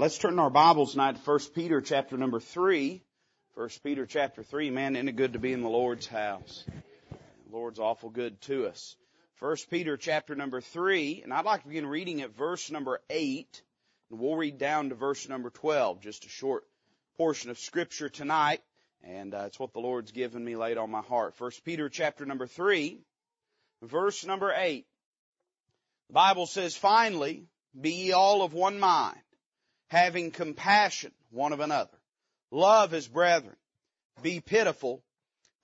Let's turn our Bibles tonight to 1 Peter chapter number 3. 1 Peter chapter 3, man, isn't it good to be in the Lord's house? The Lord's awful good to us. 1 Peter chapter number 3, and I'd like to begin reading at verse number 8, and we'll read down to verse number 12, just a short portion of Scripture tonight, and it's what the Lord's given me laid on my heart. 1 Peter chapter number 3, verse number 8. The Bible says, "Finally, be ye all of one mind, having compassion one of another. Love as brethren. Be pitiful.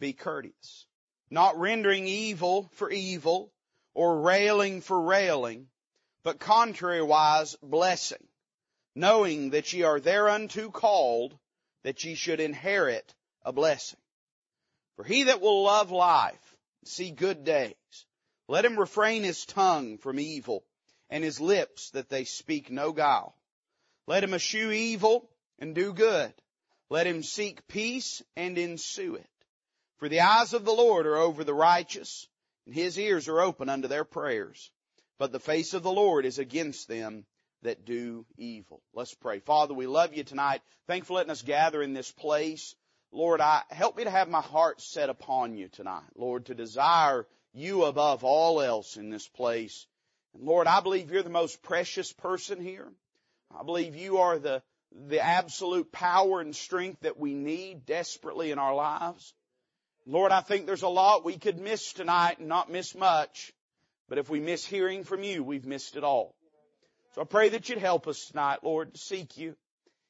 Be courteous. Not rendering evil for evil or railing for railing, but contrariwise blessing, knowing that ye are thereunto called, that ye should inherit a blessing. For he that will love life, see good days, let him refrain his tongue from evil and his lips that they speak no guile. Let him eschew evil and do good. Let him seek peace and ensue it. For the eyes of the Lord are over the righteous, and his ears are open unto their prayers. But the face of the Lord is against them that do evil." Let's pray. Father, we love you tonight. Thanks for letting us gather in this place. Lord, help me to have my heart set upon you tonight. Lord, to desire you above all else in this place. And Lord, I believe you're the most precious person here. I believe you are the absolute power and strength that we need desperately in our lives. Lord, I think there's a lot we could miss tonight and not miss much. But if we miss hearing from you, we've missed it all. So I pray that you'd help us tonight, Lord, to seek you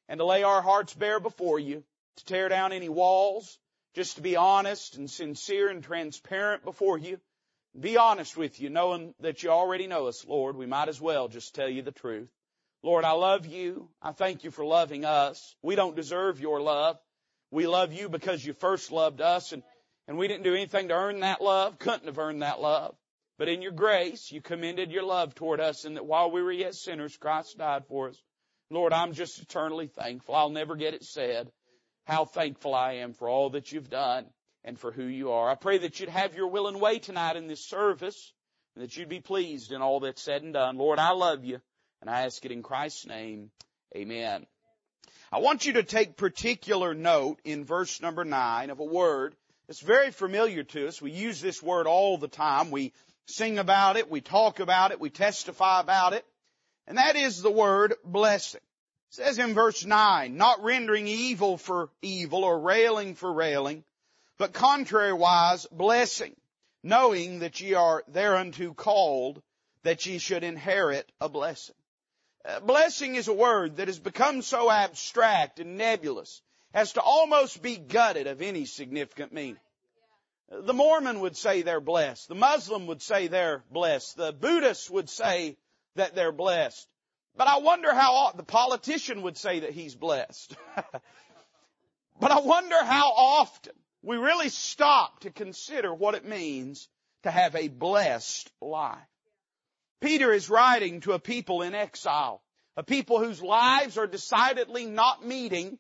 and to lay our hearts bare before you, to tear down any walls, just to be honest and sincere and transparent before you. Be honest with you, knowing that you already know us, Lord. We might as well just tell you the truth. Lord, I love you. I thank you for loving us. We don't deserve your love. We love you because you first loved us, and we didn't do anything to earn that love, couldn't have earned that love. But in your grace, you commended your love toward us, and that while we were yet sinners, Christ died for us. Lord, I'm just eternally thankful. I'll never get it said how thankful I am for all that you've done and for who you are. I pray that you'd have your will and way tonight in this service, and that you'd be pleased in all that's said and done. Lord, I love you. And I ask it in Christ's name. Amen. I want you to take particular note in verse number 9 of a word that's very familiar to us. We use this word all the time. We sing about it. We talk about it. We testify about it. And that is the word blessing. It says in verse 9, "Not rendering evil for evil or railing for railing, but contrariwise blessing, knowing that ye are thereunto called, that ye should inherit a blessing." Blessing is a word that has become so abstract and nebulous as to almost be gutted of any significant meaning. The Mormon would say they're blessed. The Muslim would say they're blessed. The Buddhist would say that they're blessed. But I wonder how the politician would say that he's blessed. But I wonder how often we really stop to consider what it means to have a blessed life. Peter is writing to a people in exile, a people whose lives are decidedly not meeting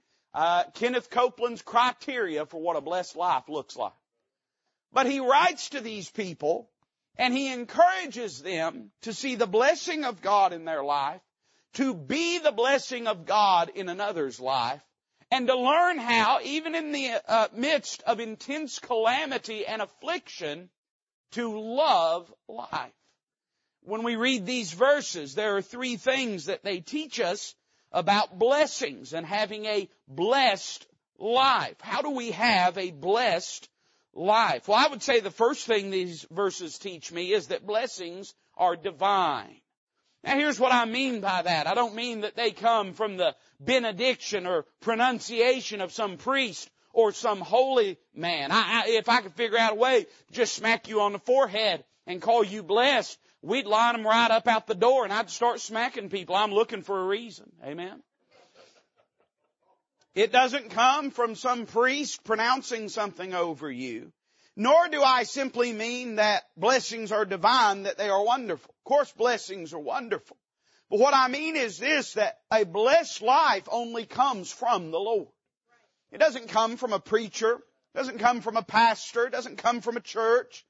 Kenneth Copeland's criteria for what a blessed life looks like. But he writes to these people, and he encourages them to see the blessing of God in their life, to be the blessing of God in another's life, and to learn how, even in the midst of intense calamity and affliction, to love life. When we read these verses, there are three things that they teach us about blessings and having a blessed life. How do we have a blessed life? Well, I would say the first thing these verses teach me is that blessings are divine. Now, here's what I mean by that. I don't mean that they come from the benediction or pronunciation of some priest or some holy man. If I could figure out a way to just smack you on the forehead and call you blessed, we'd line them right up out the door, and I'd start smacking people. I'm looking for a reason. Amen? It doesn't come from some priest pronouncing something over you, nor do I simply mean that blessings are divine, that they are wonderful. Of course, blessings are wonderful. But what I mean is this, that a blessed life only comes from the Lord. It doesn't come from a preacher. It doesn't come from a pastor. It doesn't come from a church.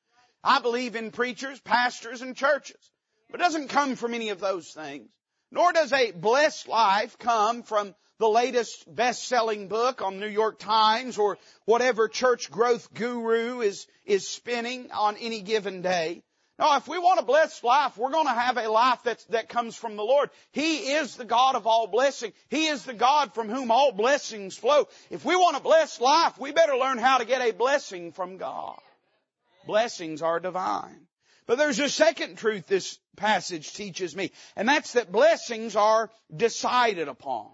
I believe in preachers, pastors, and churches. But it doesn't come from any of those things. Nor does a blessed life come from the latest best-selling book on New York Times or whatever church growth guru is spinning on any given day. No, if we want a blessed life, we're going to have a life that comes from the Lord. He is the God of all blessing. He is the God from whom all blessings flow. If we want a blessed life, we better learn how to get a blessing from God. Blessings are divine. But there's a second truth this passage teaches me, and that's that blessings are decided upon.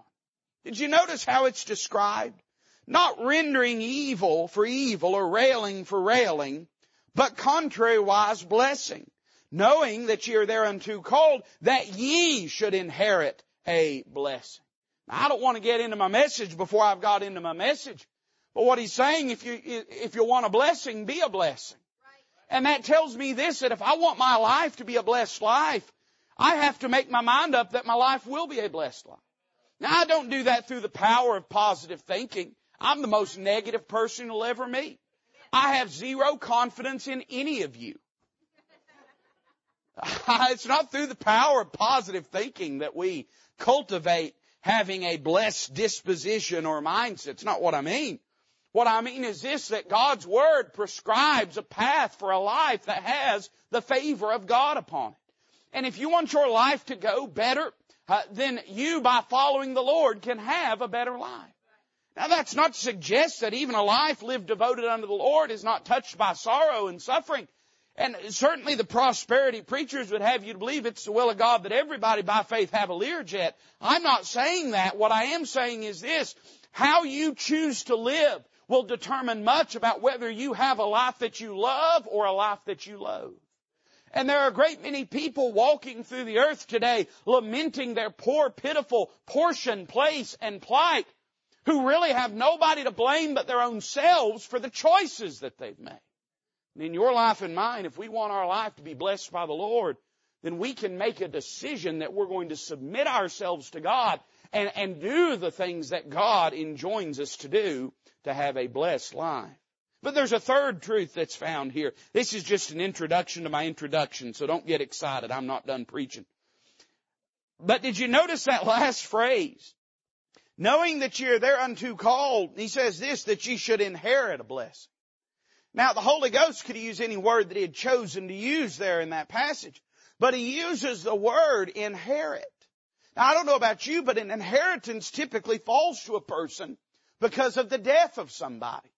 Did you notice how it's described? Not rendering evil for evil or railing for railing, but contrariwise blessing, knowing that ye are thereunto called, that ye should inherit a blessing. Now, I don't want to get into my message before I've got into my message, but what he's saying, if you want a blessing, be a blessing. And that tells me this, that if I want my life to be a blessed life, I have to make my mind up that my life will be a blessed life. Now, I don't do that through the power of positive thinking. I'm the most negative person you'll ever meet. I have zero confidence in any of you. It's not through the power of positive thinking that we cultivate having a blessed disposition or mindset. It's not what I mean. What I mean is this, that God's Word prescribes a path for a life that has the favor of God upon it. And if you want your life to go better, then you, by following the Lord, can have a better life. Now, that's not to suggest that even a life lived devoted unto the Lord is not touched by sorrow and suffering. And certainly the prosperity preachers would have you to believe it's the will of God that everybody by faith have a leerjet at. I'm not saying that. What I am saying is this, how you choose to live will determine much about whether you have a life that you love or a life that you loathe. And there are a great many people walking through the earth today lamenting their poor, pitiful portion, place, and plight, who really have nobody to blame but their own selves for the choices that they've made. And in your life and mine, if we want our life to be blessed by the Lord, then we can make a decision that we're going to submit ourselves to God and do the things that God enjoins us to do to have a blessed life. But there's a third truth that's found here. This is just an introduction to my introduction, so don't get excited. I'm not done preaching. But did you notice that last phrase? Knowing that you're thereunto called, he says this, that ye should inherit a blessing. Now, the Holy Ghost could use any word that he had chosen to use there in that passage, but he uses the word inherit. Now, I don't know about you, but an inheritance typically falls to a person because of the death of somebody.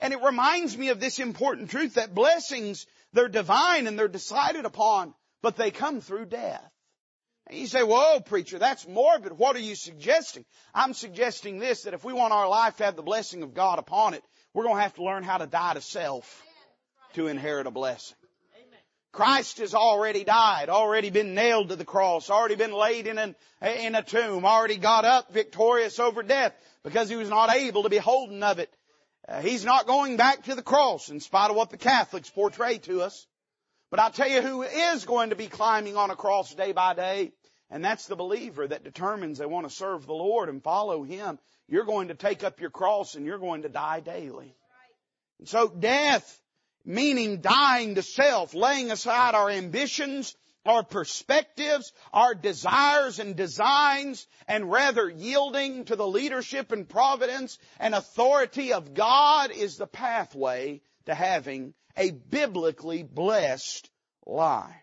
And it reminds me of this important truth that blessings, they're divine and they're decided upon, but they come through death. And you say, whoa, preacher, that's morbid. What are you suggesting? I'm suggesting this, that if we want our life to have the blessing of God upon it, we're going to have to learn how to die to self to inherit a blessing. Christ has already died, already been nailed to the cross, already been laid in a tomb, already got up victorious over death because he was not able to be holden of it. He's not going back to the cross in spite of what the Catholics portray to us. But I'll tell you who is going to be climbing on a cross day by day, and that's the believer that determines they want to serve the Lord and follow Him. You're going to take up your cross and you're going to die daily. And so death, meaning dying to self, laying aside our ambitions, our perspectives, our desires and designs, and rather yielding to the leadership and providence and authority of God is the pathway to having a biblically blessed life.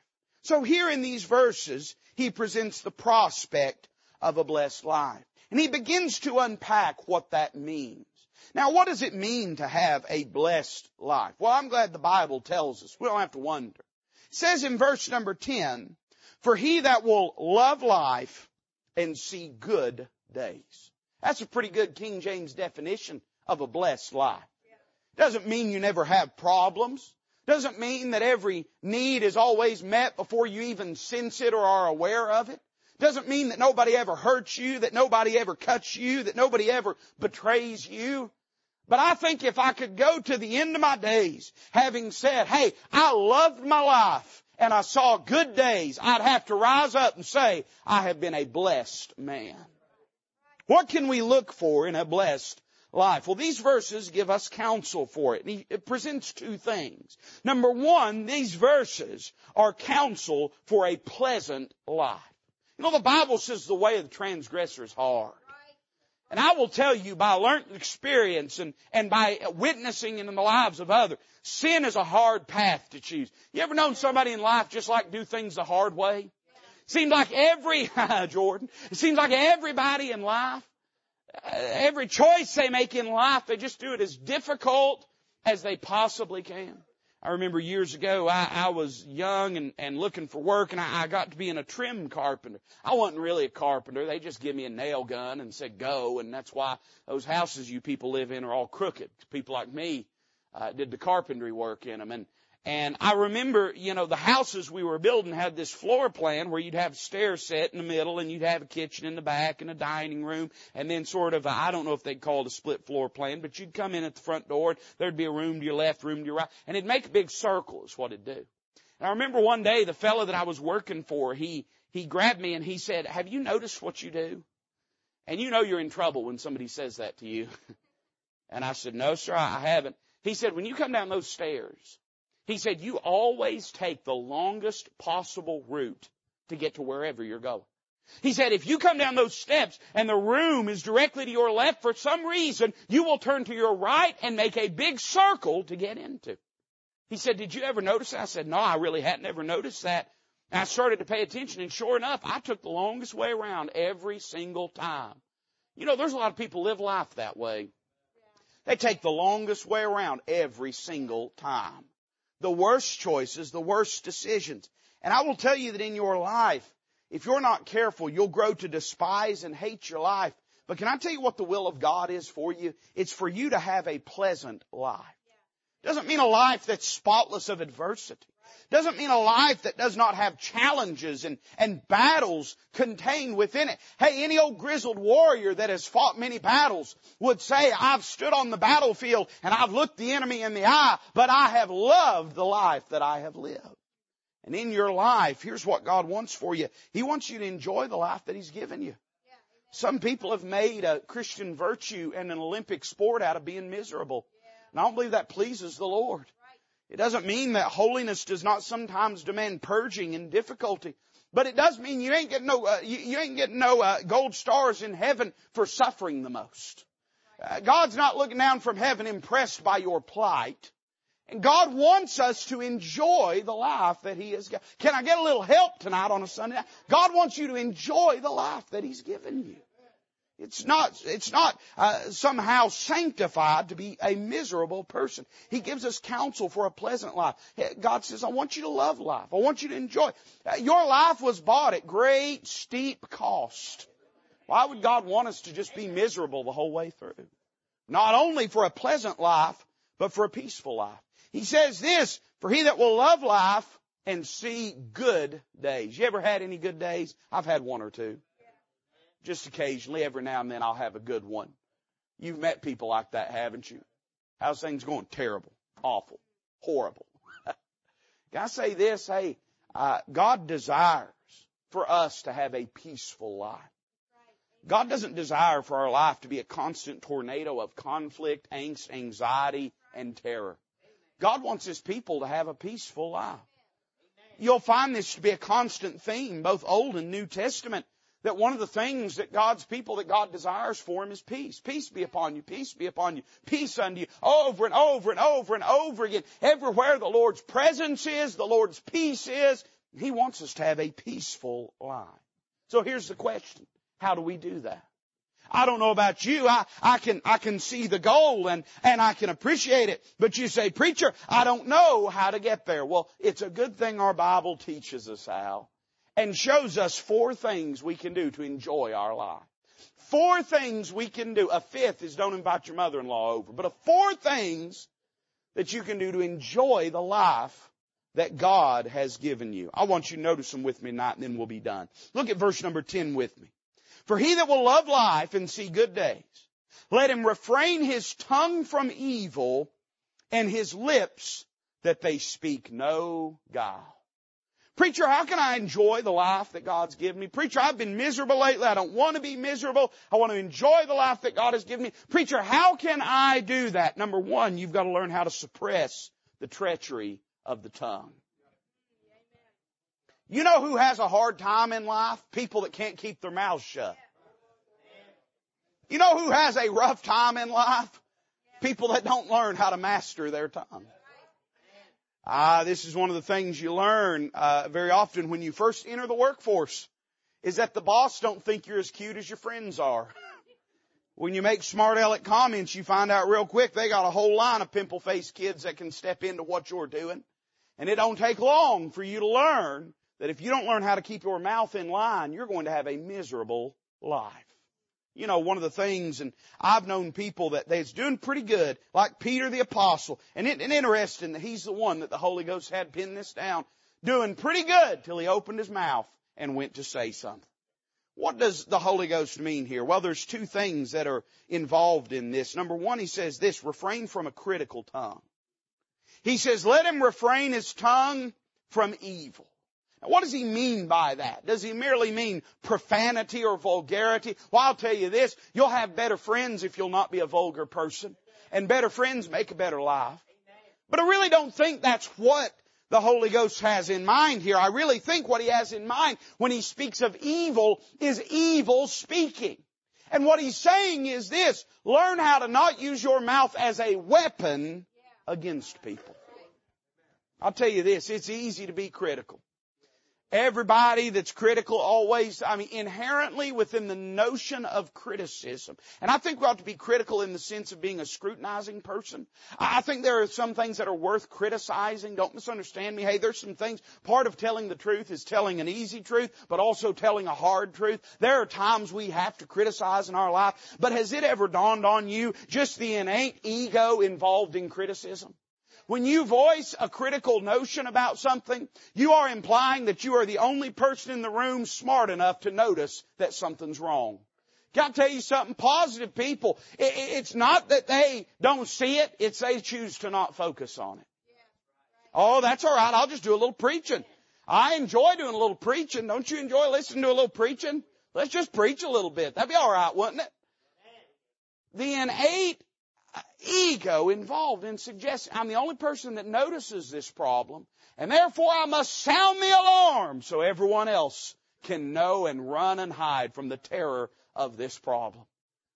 So here in these verses, he presents the prospect of a blessed life. And he begins to unpack what that means. Now, what does it mean to have a blessed life? Well, I'm glad the Bible tells us. We don't have to wonder. It says in verse number 10, for he that will love life and see good days. That's a pretty good King James definition of a blessed life. Doesn't mean you never have problems. Doesn't mean that every need is always met before you even sense it or are aware of it. Doesn't mean that nobody ever hurts you, that nobody ever cuts you, that nobody ever betrays you. But I think if I could go to the end of my days having said, hey, I loved my life and I saw good days, I'd have to rise up and say, I have been a blessed man. What can we look for in a blessed life? Well, these verses give us counsel for it. And it presents two things. Number one, these verses are counsel for a pleasant life. You know, the Bible says the way of the transgressor is hard. And I will tell you by learned experience and by witnessing in the lives of others, sin is a hard path to choose. You ever known somebody in life just like do things the hard way? Seems like it seems like everybody in life, every choice they make in life, they just do it as difficult as they possibly can. I remember years ago, I was young and looking for work, and I got to being a trim carpenter. I wasn't really a carpenter. They just give me a nail gun and said, go, and that's why those houses you people live in are all crooked. People like me did the carpentry work in them. And I remember, you know, the houses we were building had this floor plan where you'd have stairs set in the middle, and you'd have a kitchen in the back and a dining room, and then sort of, I don't know if they'd call it a split floor plan, but you'd come in at the front door, and there'd be a room to your left, room to your right, and it'd make a big circle is what it'd do. And I remember one day the fellow that I was working for, he grabbed me and he said, have you noticed what you do? And you know you're in trouble when somebody says that to you. And I said, no, sir, I haven't. He said, when you come down those stairs, he said, you always take the longest possible route to get to wherever you're going. He said, if you come down those steps and the room is directly to your left, for some reason, you will turn to your right and make a big circle to get into. He said, did you ever notice that? I said, no, I really hadn't ever noticed that. And I started to pay attention, and sure enough, I took the longest way around every single time. You know, there's a lot of people live life that way. They take the longest way around every single time. The worst choices, the worst decisions. And I will tell you that in your life, if you're not careful, you'll grow to despise and hate your life. But can I tell you what the will of God is for you? It's for you to have a pleasant life. Doesn't mean a life that's spotless of adversity. Doesn't mean a life that does not have challenges and battles contained within it. Hey, any old grizzled warrior that has fought many battles would say, I've stood on the battlefield and I've looked the enemy in the eye, but I have loved the life that I have lived. And in your life, here's what God wants for you. He wants you to enjoy the life that He's given you. Some people have made a Christian virtue and an Olympic sport out of being miserable. And I don't believe that pleases the Lord. It doesn't mean that holiness does not sometimes demand purging and difficulty, but it does mean you ain't getting no gold stars in heaven for suffering the most. God's not looking down from heaven impressed by your plight, and God wants us to enjoy the life that He has got. Can I get a little help tonight on a Sunday night? God wants you to enjoy the life that He's given you. It's not somehow sanctified to be a miserable person. He gives us counsel for a pleasant life. God says, I want you to love life. I want you to enjoy. Your life was bought at great, steep cost. Why would God want us to just be miserable the whole way through? Not only for a pleasant life, but for a peaceful life. He says this, for he that will love life and see good days. You ever had any good days? I've had one or two. Just occasionally, every now and then, I'll have a good one. You've met people like that, haven't you? How's things going? Terrible, awful, horrible. Can I say this? Hey, God desires for us to have a peaceful life. God doesn't desire for our life to be a constant tornado of conflict, angst, anxiety, and terror. God wants His people to have a peaceful life. You'll find this to be a constant theme, both Old and New Testament. That one of the things that God's people, that God desires for them is peace. Peace be upon you. Peace be upon you. Peace unto you. Over and over and over and over again. Everywhere the Lord's presence is, the Lord's peace is. He wants us to have a peaceful life. So here's the question. How do we do that? I don't know about you. I can see the goal and I can appreciate it. But you say, preacher, I don't know how to get there. Well, it's a good thing our Bible teaches us how. And shows us 4 things we can do to enjoy our life. 4 things we can do. A 5th is don't invite your mother-in-law over. But 4 things that you can do to enjoy the life that God has given you. I want you to notice them with me tonight, and then we'll be done. Look at verse number 10 with me. For he that will love life and see good days, let him refrain his tongue from evil and his lips that they speak no guile. Preacher, how can I enjoy the life that God's given me? Preacher, I've been miserable lately. I don't want to be miserable. I want to enjoy the life that God has given me. Preacher, how can I do that? Number one, you've got to learn how to suppress the treachery of the tongue. You know who has a hard time in life? People that can't keep their mouths shut. You know who has a rough time in life? People that don't learn how to master their tongue. This is one of the things you learn very often when you first enter the workforce, is that the boss don't think you're as cute as your friends are. When you make smart aleck comments, you find out real quick they got a whole line of pimple-faced kids that can step into what you're doing. And it don't take long for you to learn that if you don't learn how to keep your mouth in line, you're going to have a miserable life. You know, one of the things, and I've known people that they's doing pretty good, like Peter the Apostle. And it's interesting that he's the one that the Holy Ghost had pinned this down, doing pretty good till he opened his mouth and went to say something. What does the Holy Ghost mean here? Well, there's two things that are involved in this. Number one, he says this, refrain from a critical tongue. He says, let him refrain his tongue from evil. Now, what does he mean by that? Does he merely mean profanity or vulgarity? Well, I'll tell you this, you'll have better friends if you'll not be a vulgar person. And better friends make a better life. But I really don't think that's what the Holy Ghost has in mind here. I really think what he has in mind when he speaks of evil is evil speaking. And what he's saying is this, learn how to not use your mouth as a weapon against people. I'll tell you this, it's easy to be critical. Everybody that's critical always, inherently within the notion of criticism. And I think we ought to be critical in the sense of being a scrutinizing person. I think there are some things that are worth criticizing. Don't misunderstand me. Hey, there's some things, part of telling the truth is telling an easy truth, but also telling a hard truth. There are times we have to criticize in our life. But has it ever dawned on you just the innate ego involved in criticism? When you voice a critical notion about something, you are implying that you are the only person in the room smart enough to notice that something's wrong. Got to tell you something, positive people, it's not that they don't see it, it's they choose to not focus on it. Oh, that's all right, I'll just do a little preaching. I enjoy doing a little preaching. Don't you enjoy listening to a little preaching? Let's just preach a little bit. That'd be all right, wouldn't it? The innate ego involved in suggesting, I'm the only person that notices this problem, and therefore I must sound the alarm so everyone else can know and run and hide from the terror of this problem.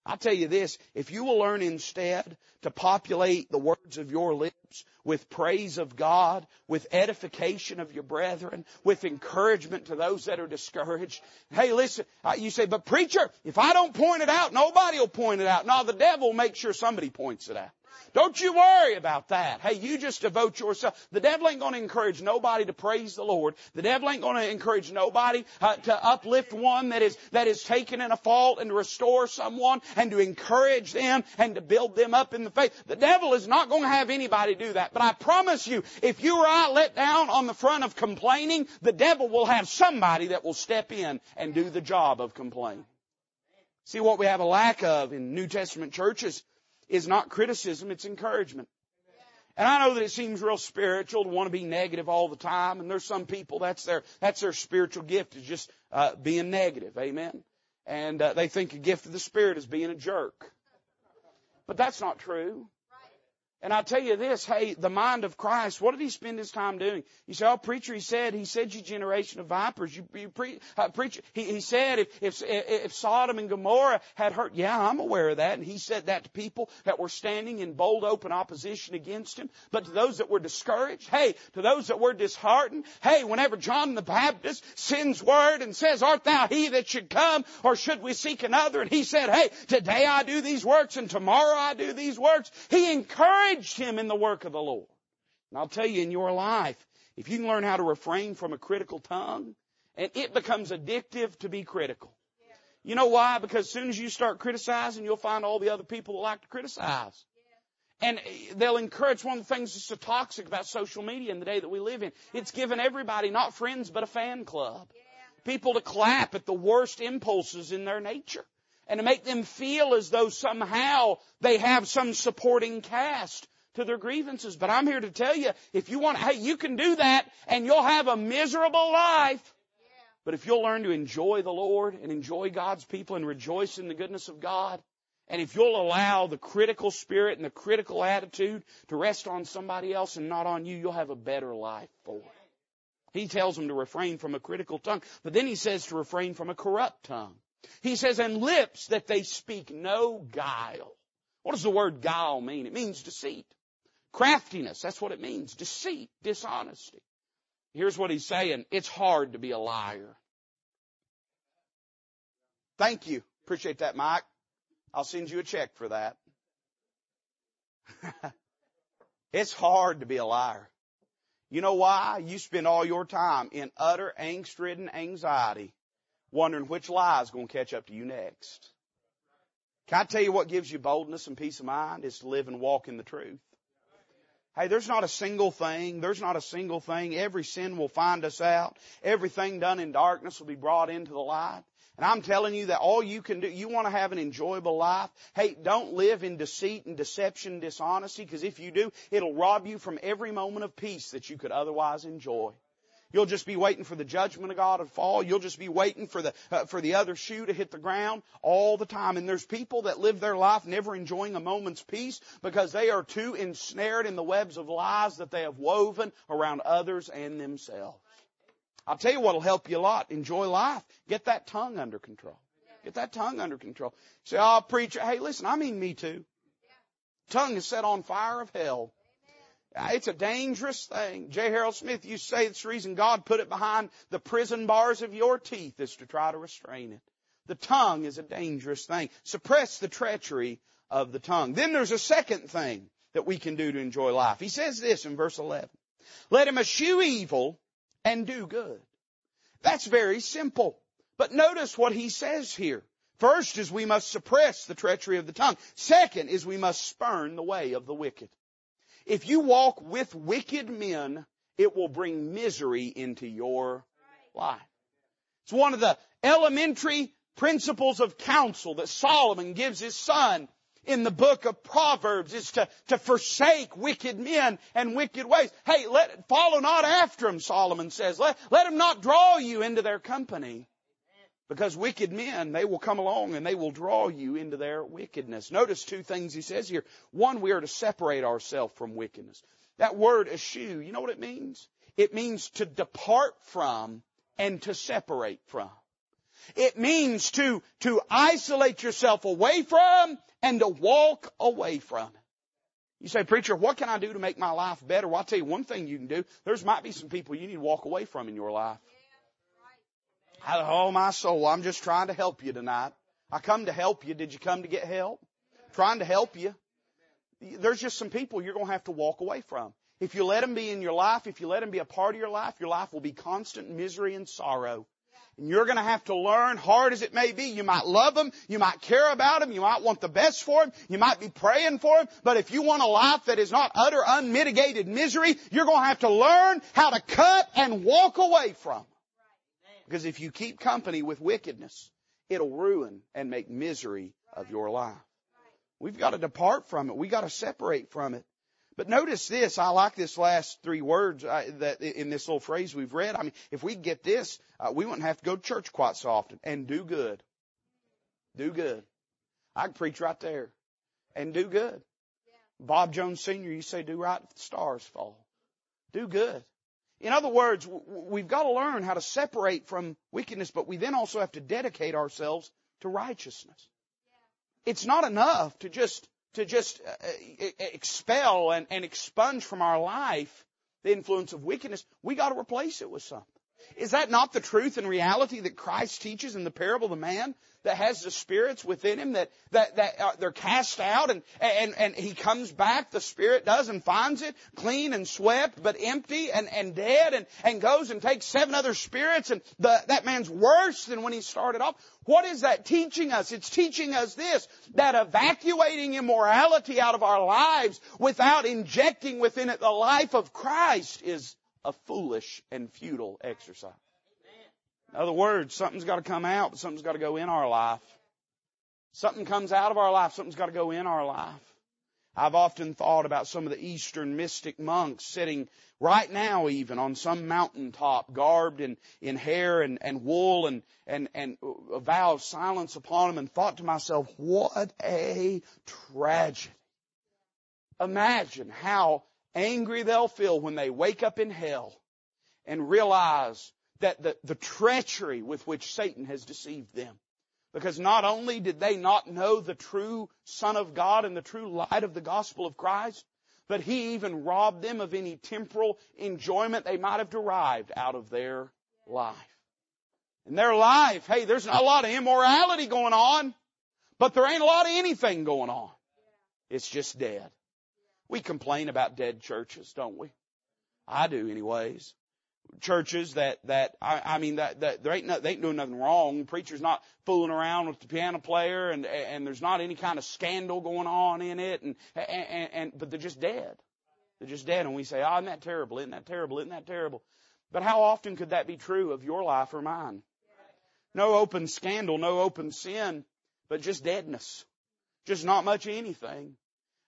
I tell you this, if you will learn instead to populate the words of your lips with praise of God, with edification of your brethren, with encouragement to those that are discouraged. Hey, listen, you say, but preacher, if I don't point it out, nobody will point it out. No, the devil makes sure somebody points it out. Don't you worry about that. Hey, you just devote yourself. The devil ain't going to encourage nobody to praise the Lord. The devil ain't going to encourage nobody to uplift one that is taken in a fault and to restore someone and to encourage them and to build them up in the faith. The devil is not going to have anybody do that. But I promise you, if you or I let down on the front of complaining, the devil will have somebody that will step in and do the job of complaining. See, what we have a lack of in New Testament churches is not criticism, it's encouragement. And I know that it seems real spiritual to want to be negative all the time, and there's some people, that's their spiritual gift is just being negative, amen? And they think a gift of the Spirit is being a jerk. But that's not true. And I tell you this, hey, the mind of Christ, what did he spend his time doing? You say, oh, preacher, he said, you generation of vipers, preacher. He said, if Sodom and Gomorrah had hurt, yeah, I'm aware of that. And he said that to people that were standing in bold, open opposition against him. But to those that were discouraged, hey, to those that were disheartened, hey, whenever John the Baptist sends word and says, art thou he that should come, or should we seek another? And he said, hey, today I do these works and tomorrow I do these works. He encouraged him in the work of the Lord. And I'll tell you, in your life, if you can learn how to refrain from a critical tongue, and it becomes addictive to be critical. You know why? Because as soon as you start criticizing, you'll find all the other people that like to criticize. And they'll encourage. One of the things that's so toxic about social media in the day that we live in, it's given everybody, not friends, but a fan club. People to clap at the worst impulses in their nature, and to make them feel as though somehow they have some supporting cast to their grievances. But I'm here to tell you, if you want, hey, you can do that and you'll have a miserable life. Yeah. But if you'll learn to enjoy the Lord and enjoy God's people and rejoice in the goodness of God, and if you'll allow the critical spirit and the critical attitude to rest on somebody else and not on you, you'll have a better life for it. He tells them to refrain from a critical tongue, but then he says to refrain from a corrupt tongue. He says, and lips that they speak no guile. What does the word guile mean? It means deceit. Craftiness, that's what it means. Deceit, dishonesty. Here's what he's saying. It's hard to be a liar. Thank you. Appreciate that, Mike. I'll send you a check for that. It's hard to be a liar. You know why? You spend all your time in utter angst-ridden anxiety, wondering which lie is going to catch up to you next. Can I tell you what gives you boldness and peace of mind? It's to live and walk in the truth. Hey, there's not a single thing. Every sin will find us out. Everything done in darkness will be brought into the light. And I'm telling you that all you can do, you want to have an enjoyable life, hey, don't live in deceit and deception, dishonesty, because if you do, it'll rob you from every moment of peace that you could otherwise enjoy. You'll just be waiting for the judgment of God to fall. You'll just be waiting for the other shoe to hit the ground all the time. And there's people that live their life never enjoying a moment's peace because they are too ensnared in the webs of lies that they have woven around others and themselves. I'll tell you what'll help you a lot. Enjoy life. Get that tongue under control. Get that tongue under control. Say, oh, preacher, hey, listen, I mean me too. Tongue is set on fire of hell. It's a dangerous thing. J. Harold Smith used to say it's the reason God put it behind the prison bars of your teeth is to try to restrain it. The tongue is a dangerous thing. Suppress the treachery of the tongue. Then there's a second thing that we can do to enjoy life. He says this in verse 11. Let him eschew evil and do good. That's very simple. But notice what he says here. First is we must suppress the treachery of the tongue. Second is we must spurn the way of the wicked. If you walk with wicked men, it will bring misery into your life. It's one of the elementary principles of counsel that Solomon gives his son in the book of Proverbs, is to forsake wicked men and wicked ways. Hey, follow not after them, Solomon says. Let them not draw you into their company. Because wicked men, they will come along and they will draw you into their wickedness. Notice two things he says here. One, we are to separate ourselves from wickedness. That word eschew, you know what it means? It means to depart from and to separate from. It means to isolate yourself away from and to walk away from it. You say, preacher, what can I do to make my life better? Well, I'll tell you one thing you can do. There's might be some people you need to walk away from in your life. Oh, my soul, I'm just trying to help you tonight. I come to help you. Did you come to get help? Trying to help you. There's just some people you're going to have to walk away from. If you let them be in your life, if you let them be a part of your life will be constant misery and sorrow. And you're going to have to learn, hard as it may be, you might love them, you might care about them, you might want the best for them, you might be praying for them, but if you want a life that is not utter, unmitigated misery, you're going to have to learn how to cut and walk away from them. Because if you keep company with wickedness, it'll ruin and make misery of your life. We've got to depart from it. We've got to separate from it. But notice this. I like this last three words that in this little phrase we've read. I mean, if we get this, we wouldn't have to go to church quite so often. And do good. Do good. I can preach right there. And do good. Bob Jones Sr., you say do right if the stars fall. Do good. In other words, we've got to learn how to separate from wickedness, but we then also have to dedicate ourselves to righteousness. It's not enough to just expel and expunge from our life the influence of wickedness. We got to replace it with something. Is that not the truth and reality that Christ teaches in the parable of the man that has the spirits within him that they're cast out and he comes back, the spirit does, and finds it clean and swept but empty and dead and goes and takes seven other spirits and that man's worse than when he started off? What is that teaching us? It's teaching us this, that evacuating immorality out of our lives without injecting within it the life of Christ is a foolish and futile exercise. In other words, something's got to come out, but something's got to go in our life. Something comes out of our life, something's got to go in our life. I've often thought about some of the Eastern mystic monks sitting right now even on some mountaintop garbed in hair and wool and a vow of silence upon them, and thought to myself, what a tragedy. Imagine how angry they'll feel when they wake up in hell and realize that the treachery with which Satan has deceived them. Because not only did they not know the true Son of God and the true light of the gospel of Christ, but he even robbed them of any temporal enjoyment they might have derived out of their life. In their life, hey, there's not a lot of immorality going on, but there ain't a lot of anything going on. It's just dead. We complain about dead churches, don't we? I do anyways. Churches that they ain't doing nothing wrong. Preacher's not fooling around with the piano player, and there's not any kind of scandal going on in it, but they're just dead. They're just dead, and we say, oh, isn't that terrible? Isn't that terrible? Isn't that terrible? But how often could that be true of your life or mine? No open scandal, no open sin, but just deadness. Just not much anything.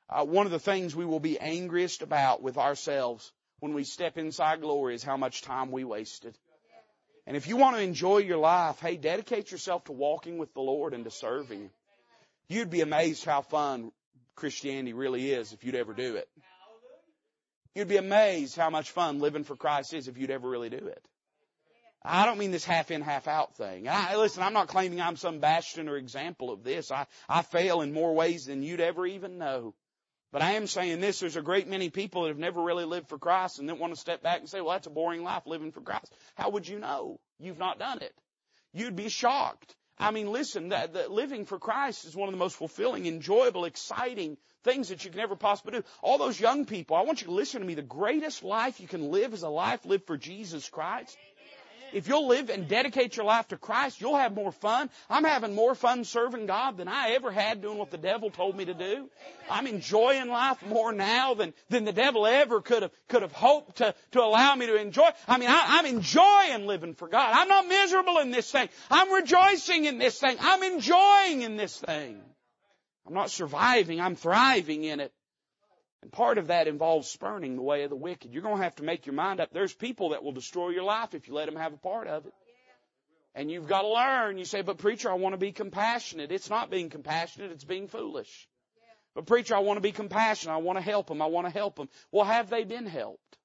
One of the things we will be angriest about with ourselves when we step inside glory is how much time we wasted. And if you want to enjoy your life, hey, dedicate yourself to walking with the Lord and to serving Him. You'd be amazed how fun Christianity really is if you'd ever do it. You'd be amazed how much fun living for Christ is if you'd ever really do it. I don't mean this half in, half out thing. Listen, I'm not claiming I'm some bastion or example of this. I fail in more ways than you'd ever even know. But I am saying this, there's a great many people that have never really lived for Christ and then want to step back and say, well, that's a boring life living for Christ. How would you know? You've not done it. You'd be shocked. I mean, listen, that living for Christ is one of the most fulfilling, enjoyable, exciting things that you can ever possibly do. All those young people, I want you to listen to me. The greatest life you can live is a life lived for Jesus Christ. If you'll live and dedicate your life to Christ, you'll have more fun. I'm having more fun serving God than I ever had doing what the devil told me to do. I'm enjoying life more now than the devil ever could have hoped to allow me to enjoy. I mean, I'm enjoying living for God. I'm not miserable in this thing. I'm rejoicing in this thing. I'm enjoying in this thing. I'm not surviving. I'm thriving in it. And part of that involves spurning the way of the wicked. You're going to have to make your mind up. There's people that will destroy your life if you let them have a part of it. And you've got to learn. You say, but preacher, I want to be compassionate. It's not being compassionate. It's being foolish. But preacher, I want to be compassionate. I want to help them. I want to help them. Well, have they been helped?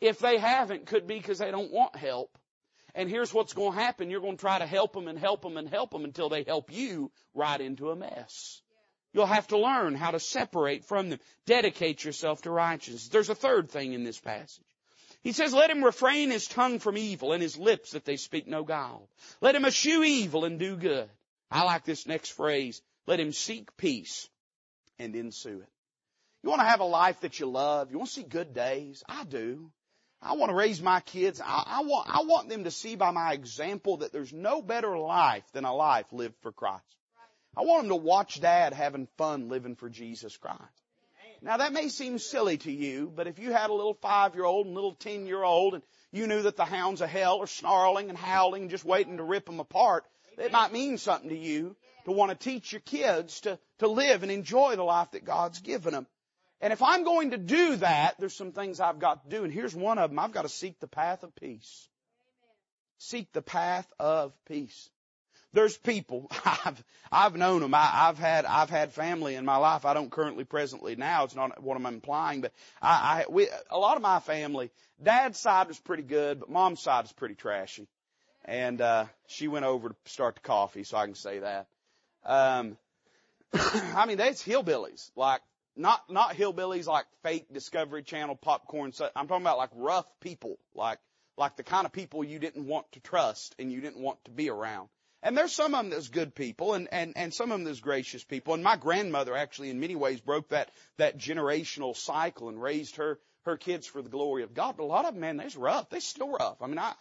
If they haven't, could be because they don't want help. And here's what's going to happen. You're going to try to help them and help them and help them until they help you right into a mess. You'll have to learn how to separate from them. Dedicate yourself to righteousness. There's a third thing in this passage. He says, let him refrain his tongue from evil and his lips that they speak no guile. Let him eschew evil and do good. I like this next phrase. Let him seek peace and ensue it. You want to have a life that you love? You want to see good days? I do. I want to raise my kids. I want them to see by my example that there's no better life than a life lived for Christ. I want them to watch Dad having fun living for Jesus Christ. Now that may seem silly to you, but if you had a little 5-year-old and little 10-year-old and you knew that the hounds of hell are snarling and howling just waiting to rip them apart, it might mean something to you to want to teach your kids to live and enjoy the life that God's given them. And if I'm going to do that, there's some things I've got to do. And here's one of them. I've got to seek the path of peace. Seek the path of peace. There's people, I've known them. I've had family in my life. I don't presently now. It's not what I'm implying, but a lot of my family, Dad's side was pretty good, but Mom's side was pretty trashy. And, she went over to start the coffee, so I can say that. I mean, that's hillbillies, like not hillbillies, like fake Discovery Channel popcorn. I'm talking about like rough people, like the kind of people you didn't want to trust and you didn't want to be around. And there's some of them that's good people and some of them that's gracious people. And my grandmother actually in many ways broke that generational cycle and raised her kids for the glory of God. But a lot of them, man, they're rough. They're still rough. I mean, I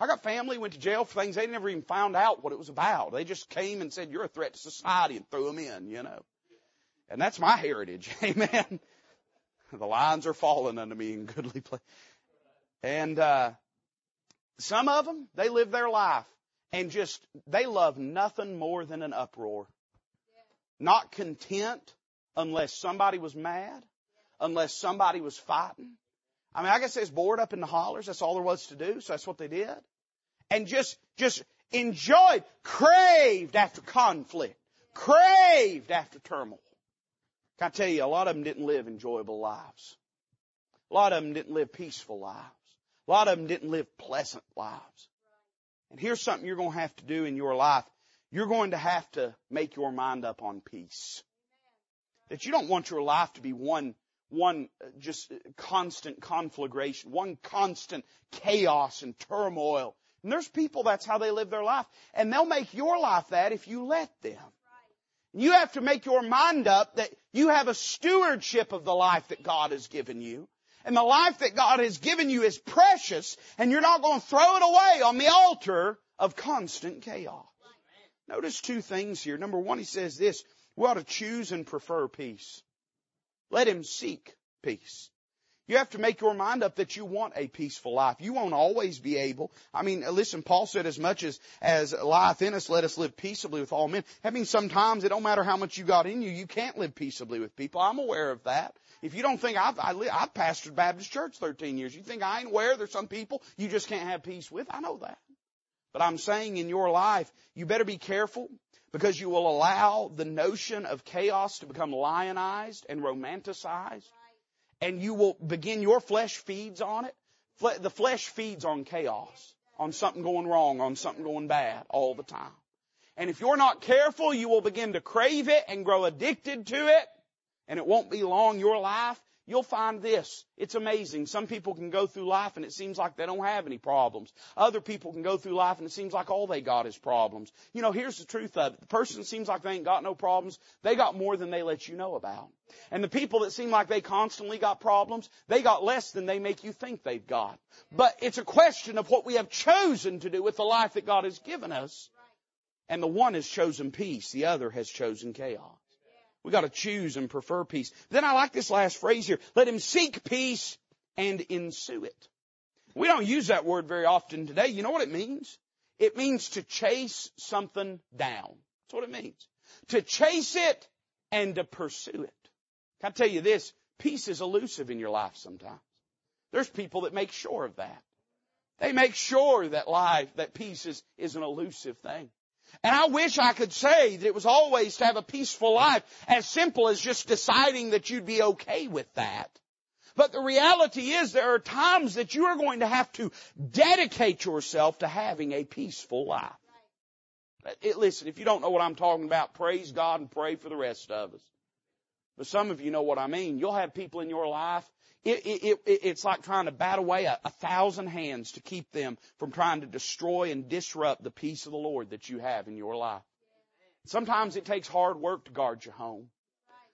got family went to jail for things they never even found out what it was about. They just came and said, you're a threat to society and threw them in, you know. And that's my heritage. Amen. The lines are falling unto me in goodly place. And, some of them, they live their life. And just, they love nothing more than an uproar. Not content unless somebody was mad, unless somebody was fighting. I mean, I guess they was bored up in the hollers. That's all there was to do. So that's what they did. And just enjoyed, craved after conflict, craved after turmoil. Can I tell you, a lot of them didn't live enjoyable lives. A lot of them didn't live peaceful lives. A lot of them didn't live pleasant lives. And here's something you're going to have to do in your life. You're going to have to make your mind up on peace. That you don't want your life to be one just constant conflagration, one constant chaos and turmoil. And there's people, that's how they live their life. And they'll make your life that if you let them. You have to make your mind up that you have a stewardship of the life that God has given you. And the life that God has given you is precious, and you're not going to throw it away on the altar of constant chaos. Notice two things here. Number one, he says this, we ought to choose and prefer peace. Let him seek peace. You have to make your mind up that you want a peaceful life. You won't always be able. I mean, listen, Paul said as much as lieth in us, let us live peaceably with all men. That means sometimes it don't matter how much you got in you, you can't live peaceably with people. I'm aware of that. If you don't think I've pastored Baptist Church 13 years, you think I ain't aware there's some people you just can't have peace with. I know that. But I'm saying in your life, you better be careful because you will allow the notion of chaos to become lionized and romanticized. And you will begin, your flesh feeds on it. The flesh feeds on chaos, on something going wrong, on something going bad all the time. And if you're not careful, you will begin to crave it and grow addicted to it. And it won't be long, your life, you'll find this. It's amazing. Some people can go through life and it seems like they don't have any problems. Other people can go through life and it seems like all they got is problems. You know, here's the truth of it. The person that seems like they ain't got no problems, they got more than they let you know about. And the people that seem like they constantly got problems, they got less than they make you think they've got. But it's a question of what we have chosen to do with the life that God has given us. And the one has chosen peace. The other has chosen chaos. We got to choose and prefer peace. Then I like this last phrase here. Let him seek peace and ensue it. We don't use that word very often today. You know what it means? It means to chase something down. That's what it means. To chase it and to pursue it. Can I tell you this? Peace is elusive in your life sometimes. There's people that make sure of that. They make sure that life, that peace is an elusive thing. And I wish I could say that it was always to have a peaceful life as simple as just deciding that you'd be okay with that. But the reality is there are times that you are going to have to dedicate yourself to having a peaceful life. Listen, if you don't know what I'm talking about, praise God and pray for the rest of us. But some of you know what I mean. You'll have people in your life. It's like trying to bat away a thousand hands to keep them from trying to destroy and disrupt the peace of the Lord that you have in your life. Sometimes it takes hard work to guard your home.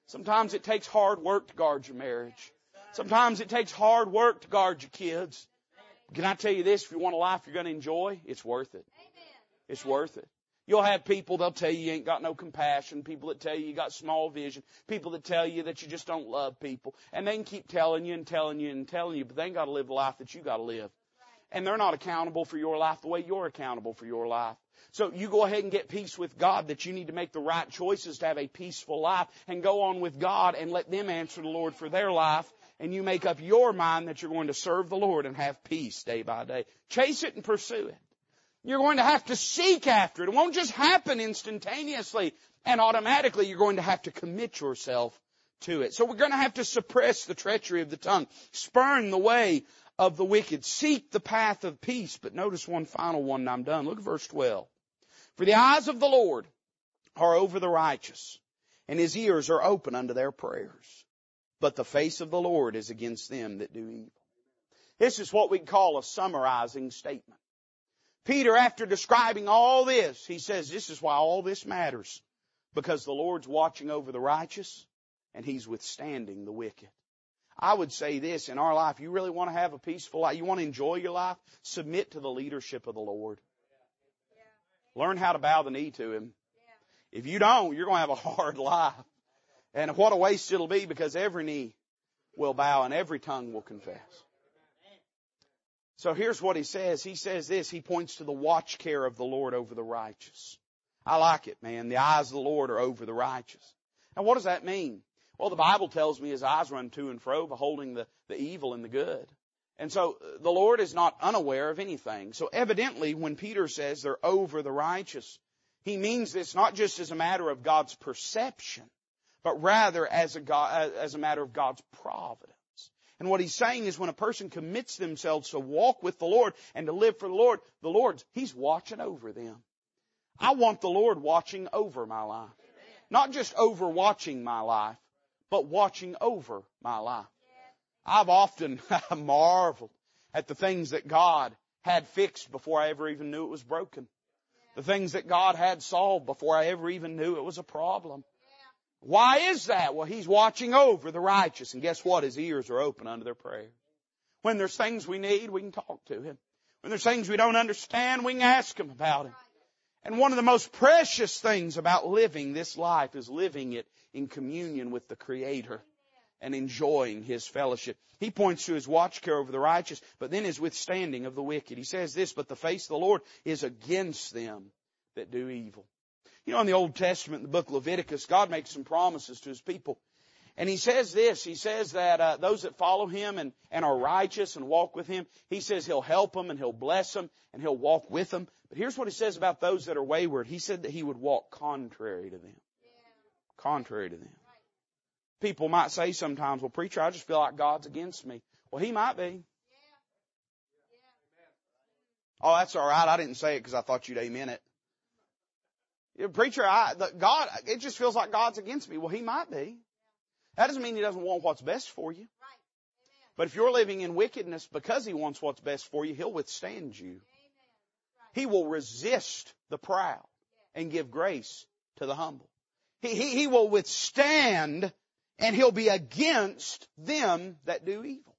Sometimes it takes hard work to guard your marriage. Sometimes it takes hard work to guard your kids. Can I tell you this? If you want a life you're going to enjoy, it's worth it. It's worth it. You'll have people, they'll tell you you ain't got no compassion. People that tell you you got small vision. People that tell you that you just don't love people. And they can keep telling you and telling you and telling you, but they ain't got to live the life that you got to live. And they're not accountable for your life the way you're accountable for your life. So you go ahead and get peace with God that you need to make the right choices to have a peaceful life and go on with God and let them answer the Lord for their life. And you make up your mind that you're going to serve the Lord and have peace day by day. Chase it and pursue it. You're going to have to seek after it. It won't just happen instantaneously and automatically. You're going to have to commit yourself to it. So we're going to have to suppress the treachery of the tongue, spurn the way of the wicked, seek the path of peace. But notice one final one and I'm done. Look at verse 12. For the eyes of the Lord are over the righteous, and his ears are open unto their prayers. But the face of the Lord is against them that do evil. This is what we call a summarizing statement. Peter, after describing all this, he says, this is why all this matters, because the Lord's watching over the righteous and he's withstanding the wicked. I would say this in our life, you really want to have a peaceful life, you want to enjoy your life, submit to the leadership of the Lord. Learn how to bow the knee to him. If you don't, you're going to have a hard life. And what a waste it'll be, because every knee will bow and every tongue will confess. So here's what he says. He says this. He points to the watch care of the Lord over the righteous. I like it, man. The eyes of the Lord are over the righteous. Now, what does that mean? Well, the Bible tells me his eyes run to and fro, beholding the evil and the good. And so the Lord is not unaware of anything. So evidently, when Peter says they're over the righteous, he means this not just as a matter of God's perception, but rather as a matter of God's providence. And what he's saying is when a person commits themselves to walk with the Lord and to live for the Lord, he's watching over them. I want the Lord watching over my life. Not just overwatching my life, but watching over my life. I've often marveled at the things that God had fixed before I ever even knew it was broken. The things that God had solved before I ever even knew it was a problem. Why is that? Well, he's watching over the righteous. And guess what? His ears are open unto their prayer. When there's things we need, we can talk to him. When there's things we don't understand, we can ask him about him. And one of the most precious things about living this life is living it in communion with the Creator and enjoying his fellowship. He points to his watch care over the righteous, but then his withstanding of the wicked. He says this, but the face of the Lord is against them that do evil. You know, in the Old Testament, in the book of Leviticus, God makes some promises to his people. And he says this, he says that those that follow him and are righteous and walk with him, he says he'll help them and he'll bless them and he'll walk with them. But here's what he says about those that are wayward. He said that he would walk contrary to them. Contrary to them. People might say sometimes, well, preacher, I just feel like God's against me. Well, he might be. Oh, that's all right. I didn't say it because I thought you'd amen it. Preacher, God, it just feels like God's against me. Well, he might be. That doesn't mean he doesn't want what's best for you. Right. But if you're living in wickedness because he wants what's best for you, he'll withstand you. Right. He will resist the proud and give grace to the humble. He will withstand and he'll be against them that do evil.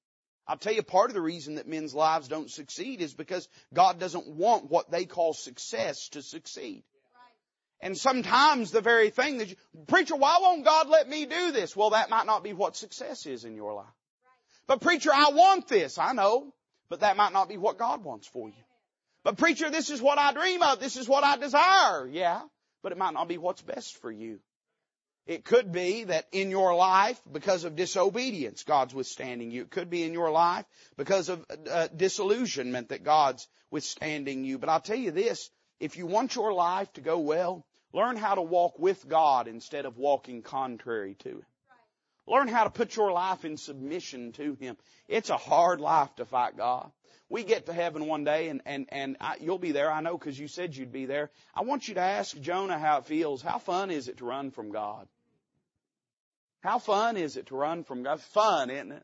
I'll tell you, part of the reason that men's lives don't succeed is because God doesn't want what they call success to succeed. And sometimes the very thing that you, preacher, why won't God let me do this? Well, that might not be what success is in your life. But preacher, I want this. I know, but that might not be what God wants for you. But preacher, this is what I dream of. This is what I desire. Yeah, but it might not be what's best for you. It could be that in your life, because of disobedience, God's withstanding you. It could be in your life because of disillusionment that God's withstanding you. But I'll tell you this, if you want your life to go well, learn how to walk with God instead of walking contrary to him. Learn how to put your life in submission to him. It's a hard life to fight God. We get to heaven one day and you'll be there. I know because you said you'd be there. I want you to ask Jonah how it feels. How fun is it to run from God? How fun is it to run from God? Fun, isn't it?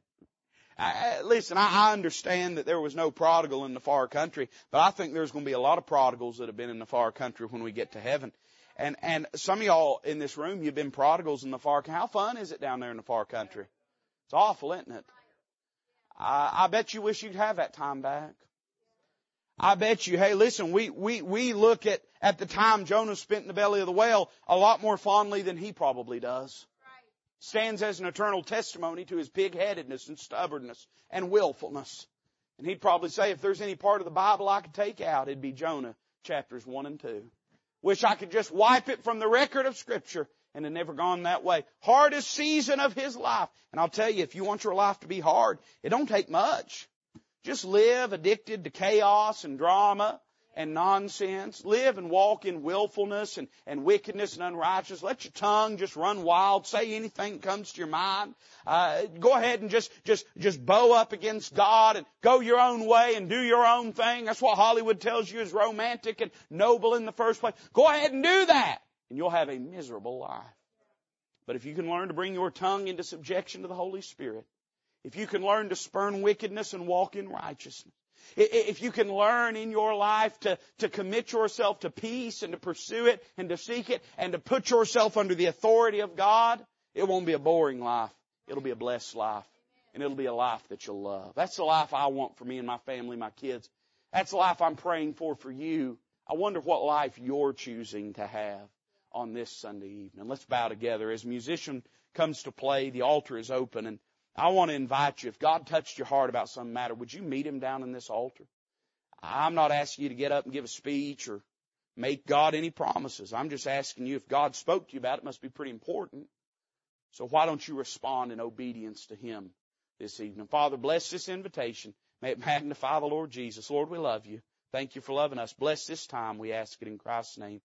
Listen, I understand that there was no prodigal in the far country, but I think there's going to be a lot of prodigals that have been in the far country when we get to heaven. And some of y'all in this room, you've been prodigals in the far country. How fun is it down there in the far country? It's awful, isn't it? I bet you wish you'd have that time back. I bet you, hey, listen, we look at the time Jonah spent in the belly of the whale a lot more fondly than he probably does. Stands as an eternal testimony to his pig-headedness and stubbornness and willfulness. And he'd probably say, if there's any part of the Bible I could take out, it'd be Jonah chapters 1 and 2. Wish I could just wipe it from the record of Scripture, and it never gone that way. Hardest season of his life. And I'll tell you, if you want your life to be hard, it don't take much. Just live addicted to chaos and drama and nonsense. Live and walk in willfulness and wickedness and unrighteousness. Let your tongue just run wild. Say anything that comes to your mind. Go ahead and just bow up against God and go your own way and do your own thing. That's what Hollywood tells you is romantic and noble in the first place. Go ahead and do that, and you'll have a miserable life. But if you can learn to bring your tongue into subjection to the Holy Spirit, if you can learn to spurn wickedness and walk in righteousness, if you can learn in your life to commit yourself to peace and to pursue it and to seek it and to put yourself under the authority of God, it won't be a boring life. It'll be a blessed life. And it'll be a life that you'll love. That's the life I want for me and my family, my kids. That's the life I'm praying for you. I wonder what life you're choosing to have on this Sunday evening. Let's bow together. As a musician comes to play, the altar is open, and I want to invite you, if God touched your heart about some matter, would you meet him down in this altar? I'm not asking you to get up and give a speech or make God any promises. I'm just asking you, if God spoke to you about it, it must be pretty important. So why don't you respond in obedience to him this evening? Father, bless this invitation. May it magnify the Lord Jesus. Lord, we love you. Thank you for loving us. Bless this time, we ask it in Christ's name.